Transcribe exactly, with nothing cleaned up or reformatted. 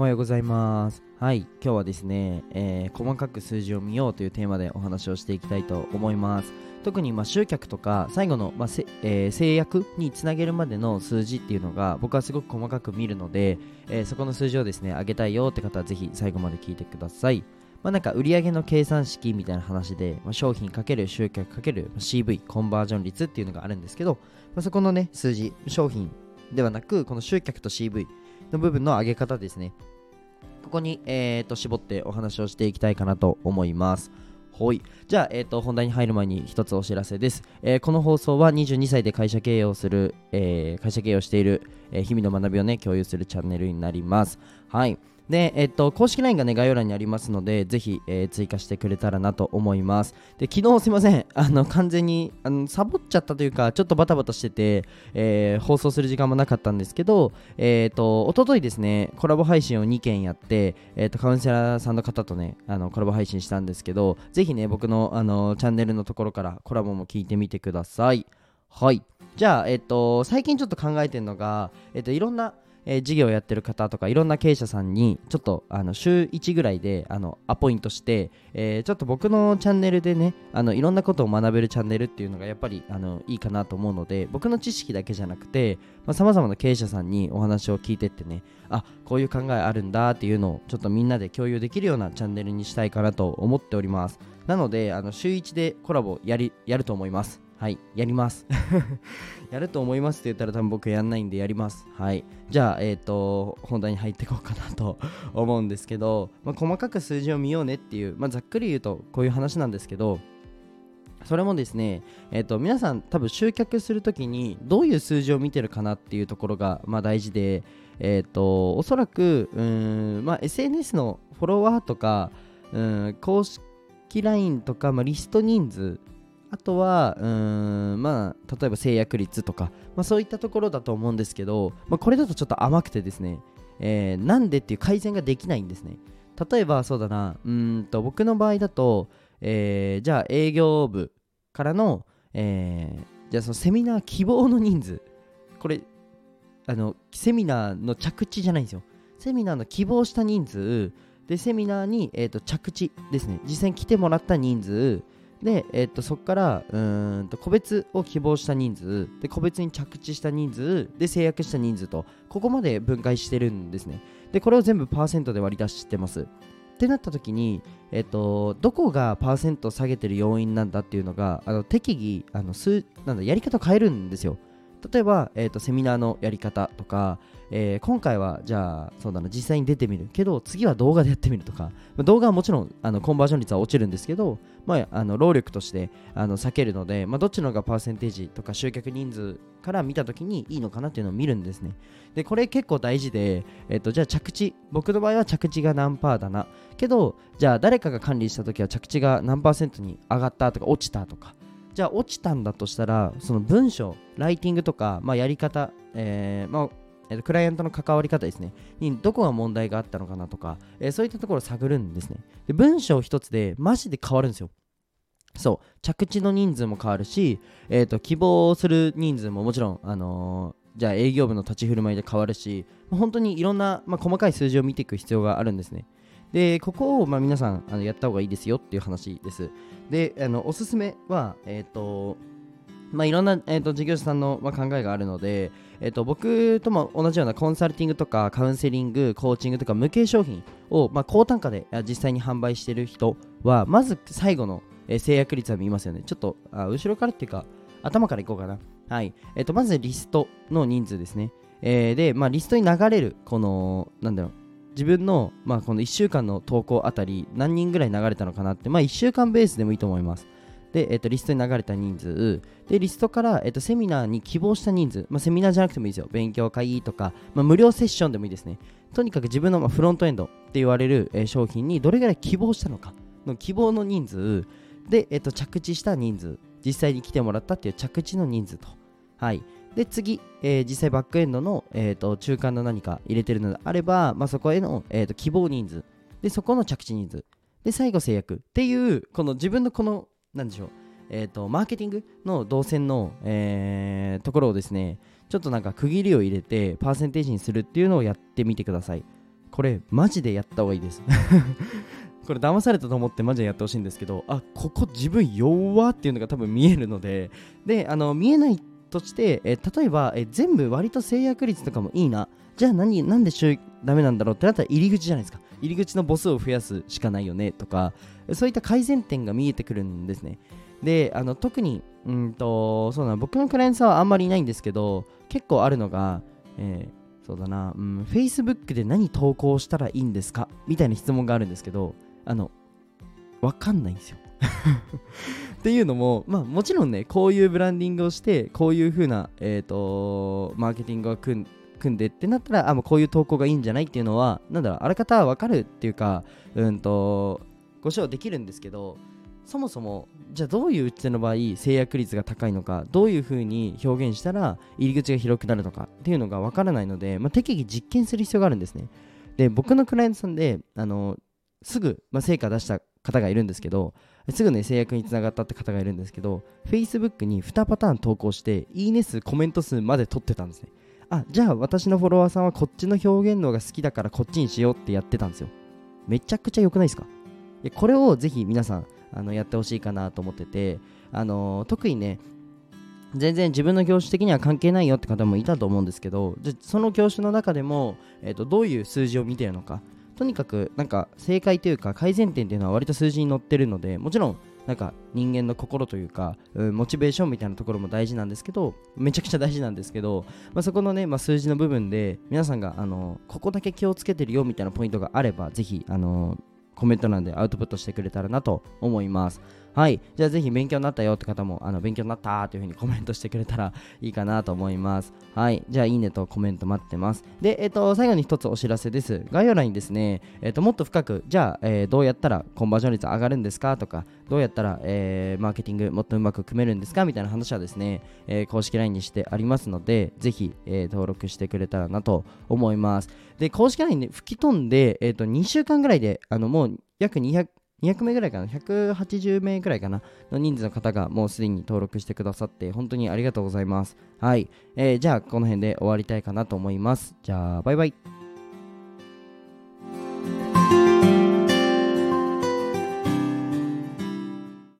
おはようございます。はい、今日はですね、えー、細かく数字を見ようというテーマでお話をしていきたいと思います。特にまあ集客とか最後のまあせ、えー、制約につなげるまでの数字っていうのが僕はすごく細かく見るので、えー、そこの数字をですね上げたいよって方はぜひ最後まで聞いてください。まあ、なんか売上の計算式みたいな話で、まあ、商品×集客×シーブイ コンバージョン率っていうのがあるんですけど、まあ、そこのね数字、商品ではなくこの集客と シーブイ の部分の上げ方ですね、ここに、えー、と絞ってお話をしていきたいかなと思います。はい、じゃあ、えー、と本題に入る前に一つお知らせです。えー、この放送はにじゅうにさいで会社経営をする、えー、会社経営をしている、えー、日々の学びをね共有するチャンネルになります。はい、で、えっと、公式 ライン がね、概要欄にありますので、ぜひ、えー、追加してくれたらなと思います。で、昨日すいません、あの、完全に、あの、サボっちゃったというか、ちょっとバタバタしてて、えー、放送する時間もなかったんですけど、えっと、おとといですね、コラボ配信をにけんやって、えっと、カウンセラーさんの方とね、あの、コラボ配信したんですけど、ぜひね、僕の、あの、チャンネルのところからコラボも聞いてみてください。はい。じゃあ、えっと、最近ちょっと考えてるのが、えっと、いろんな、えー、事業をやってる方とかいろんな経営者さんにちょっとあのしゅういちぐらいであのアポイントして、えー、ちょっと僕のチャンネルでねあのいろんなことを学べるチャンネルっていうのがやっぱりあのいいかなと思うので、僕の知識だけじゃなくてさまざまな経営者さんにお話を聞いてってね、あ、こういう考えあるんだっていうのをちょっとみんなで共有できるようなチャンネルにしたいかなと思っております。なのであのしゅういちでコラボやりやると思います。はい、やりますやると思いますって言ったら多分僕やんないんでやります。はい、じゃあ、えーと、本題に入っていこうかなと思うんですけど、まあ、細かく数字を見ようねっていう、まあ、ざっくり言うとこういう話なんですけど、それもですね、えーと、皆さん多分集客するときにどういう数字を見てるかなっていうところが、まあ、大事で、えーと、おそらくうーん、まあ、エスエヌエス のフォロワーとかうーん公式 ライン とか、まあ、リスト人数、あとはうーん、まあ、例えば制約率とか、まあ、そういったところだと思うんですけど、まあ、これだとちょっと甘くてですね、えー、なんでっていう改善ができないんですね。例えばそうだな、うーんと僕の場合だと、えー、じゃあ営業部からの、えー、じゃあそのセミナー希望の人数、これあのセミナーの着地じゃないんですよ。セミナーの希望した人数でセミナーに、えーと、着地ですね、実際に来てもらった人数で、えー、とそこからうーんと個別を希望した人数で個別に着地した人数で制約した人数と、ここまで分解してるんですね。でこれを全部パーセントで割り出してますってなった時に、えー、とどこがパーセントを下げてる要因なんだっていうのがあの適宜あの数なんだやり方を変えるんですよ。例えば、えー、とセミナーのやり方とか、えー、今回はじゃあそうだな、実際に出てみるけど次は動画でやってみるとか、まあ、動画はもちろんあのコンバージョン率は落ちるんですけど、まあ、あの労力としてあの避けるので、まあ、どっちの方がパーセンテージとか集客人数から見た時にいいのかなっていうのを見るんですね。でこれ結構大事で、えー、とじゃあ着地、僕の場合は着地が何パーだなけど、じゃあ誰かが管理した時は着地が何パーセントに上がったとか落ちたとか、じゃあ落ちたんだとしたらその文章ライティングとか、まあ、やり方、えーまあえー、クライアントの関わり方ですねにどこが問題があったのかなとか、えー、そういったところを探るんですね。で文章一つでマジで変わるんですよ。そう、着地の人数も変わるし、えーと、希望する人数ももちろん、あのー、じゃあ営業部の立ち振る舞いで変わるし、本当にいろんな、まあ、細かい数字を見ていく必要があるんですね。でここをまあ皆さんあのやった方がいいですよっていう話です。であのおすすめは、えーとまあ、いろんな、えーと事業者さんの、まあ、考えがあるので、えーと僕とも同じようなコンサルティングとかカウンセリング、コーチングとか無形商品を、まあ、高単価で実際に販売している人はまず最後の、えー、制約率は見ますよね。ちょっとあ後ろからっていうか頭からいこうかな。はい、えーとまずリストの人数ですね、えー、で、まあ、リストに流れるこのなんだろう自分の、まあ、このいっしゅうかんの投稿あたり何人ぐらい流れたのかなって、まあ、いっしゅうかんベースでもいいと思います。で、えっと、リストに流れた人数でリストから、えっと、セミナーに希望した人数、まあ、セミナーじゃなくてもいいですよ。勉強会とか、まあ、無料セッションでもいいですね。とにかく自分の、まあ、フロントエンドって言われる、えー、商品にどれぐらい希望したのかの希望の人数で、えっと、着地した人数、実際に来てもらったっていう着地の人数と、はいで次、えー、実際バックエンドの、えー、と中間の何か入れてるのであれば、まあ、そこへの、えー、と希望人数でそこの着地人数で最後制約っていうこの自分のこの何でしょう、えー、とマーケティングの動線の、えー、ところをですねちょっとなんか区切りを入れてパーセンテージにするっていうのをやってみてください。これマジでやった方がいいですこれ騙されたと思ってマジでやってほしいんですけど、あ、ここ自分弱っていうのが多分見えるので、で、あの見えないとして、えー、例えば、えー、全部割と制約率とかもいいな、じゃあ何なんでダメなんだろうってなったら入り口じゃないですか。入り口の母数を増やすしかないよねとか、そういった改善点が見えてくるんですね。で、あの特にうんとそうだな、僕のクライアントさんはあんまりいないんですけど、結構あるのが、えー、そうだな、うん、Facebook で何投稿したらいいんですかみたいな質問があるんですけど、あのわかんないんですよっていうのも、まあ、もちろんね、こういうブランディングをしてこういう風な、えーと、マーケティングを組んで組んでってなったら、あ、もうこういう投稿がいいんじゃないっていうのは、なんだろう、あらかた分かるっていうか、うんとご指導できるんですけど、そもそもじゃあどういう打ち手の場合制約率が高いのか、どういう風に表現したら入り口が広くなるのかっていうのが分からないので、まあ、適宜実験する必要があるんですね。で、僕のクライアントさんであのすぐ、まあ、成果出した方がいるんですけど、すぐね制約につながったって方がいるんですけど、 Facebook ににパターン投稿していいね数コメント数まで取ってたんですね。あ、じゃあ私のフォロワーさんはこっちの表現のが好きだからこっちにしようってやってたんですよ。めちゃくちゃ良くないですか？で、これをぜひ皆さんあのやってほしいかなと思ってて、あのー、特にね、全然自分の業種的には関係ないよって方もいたと思うんですけど、じゃその業種の中でも、えーと、どういう数字を見てるのか、とにかくなんか正解というか改善点っていうのは割と数字に載ってるので、もちろんなんか人間の心というか、うん、モチベーションみたいなところも大事なんですけど、めちゃくちゃ大事なんですけど、まあ、そこのね、まあ、数字の部分で皆さんがあのここだけ気をつけてるよみたいなポイントがあれば、ぜひあのコメント欄でアウトプットしてくれたらなと思います。はい、じゃあぜひ勉強になったよって方も、あの勉強になったというふうにコメントしてくれたらいいかなと思います。はい、じゃあいいねとコメント待ってます。で、えっと最後に一つお知らせです。概要欄にですね、えっともっと深く、じゃあ、えー、どうやったらコンバージョン率上がるんですかとか、どうやったら、えー、マーケティングもっとうまく組めるんですかみたいな話はですね、えー、公式 ライン にしてありますので、ぜひ、えー、登録してくれたらなと思います。で、公式 ライン に吹き飛んで、えっとにしゅうかんぐらいで、あのもう約にひゃくにひゃくめいぐらいかな、ひゃくはちじゅうめいぐらいかなの人数の方がもうすでに登録してくださって、本当にありがとうございます。はい、えー、じゃあこの辺で終わりたいかなと思います。じゃあバイバイ。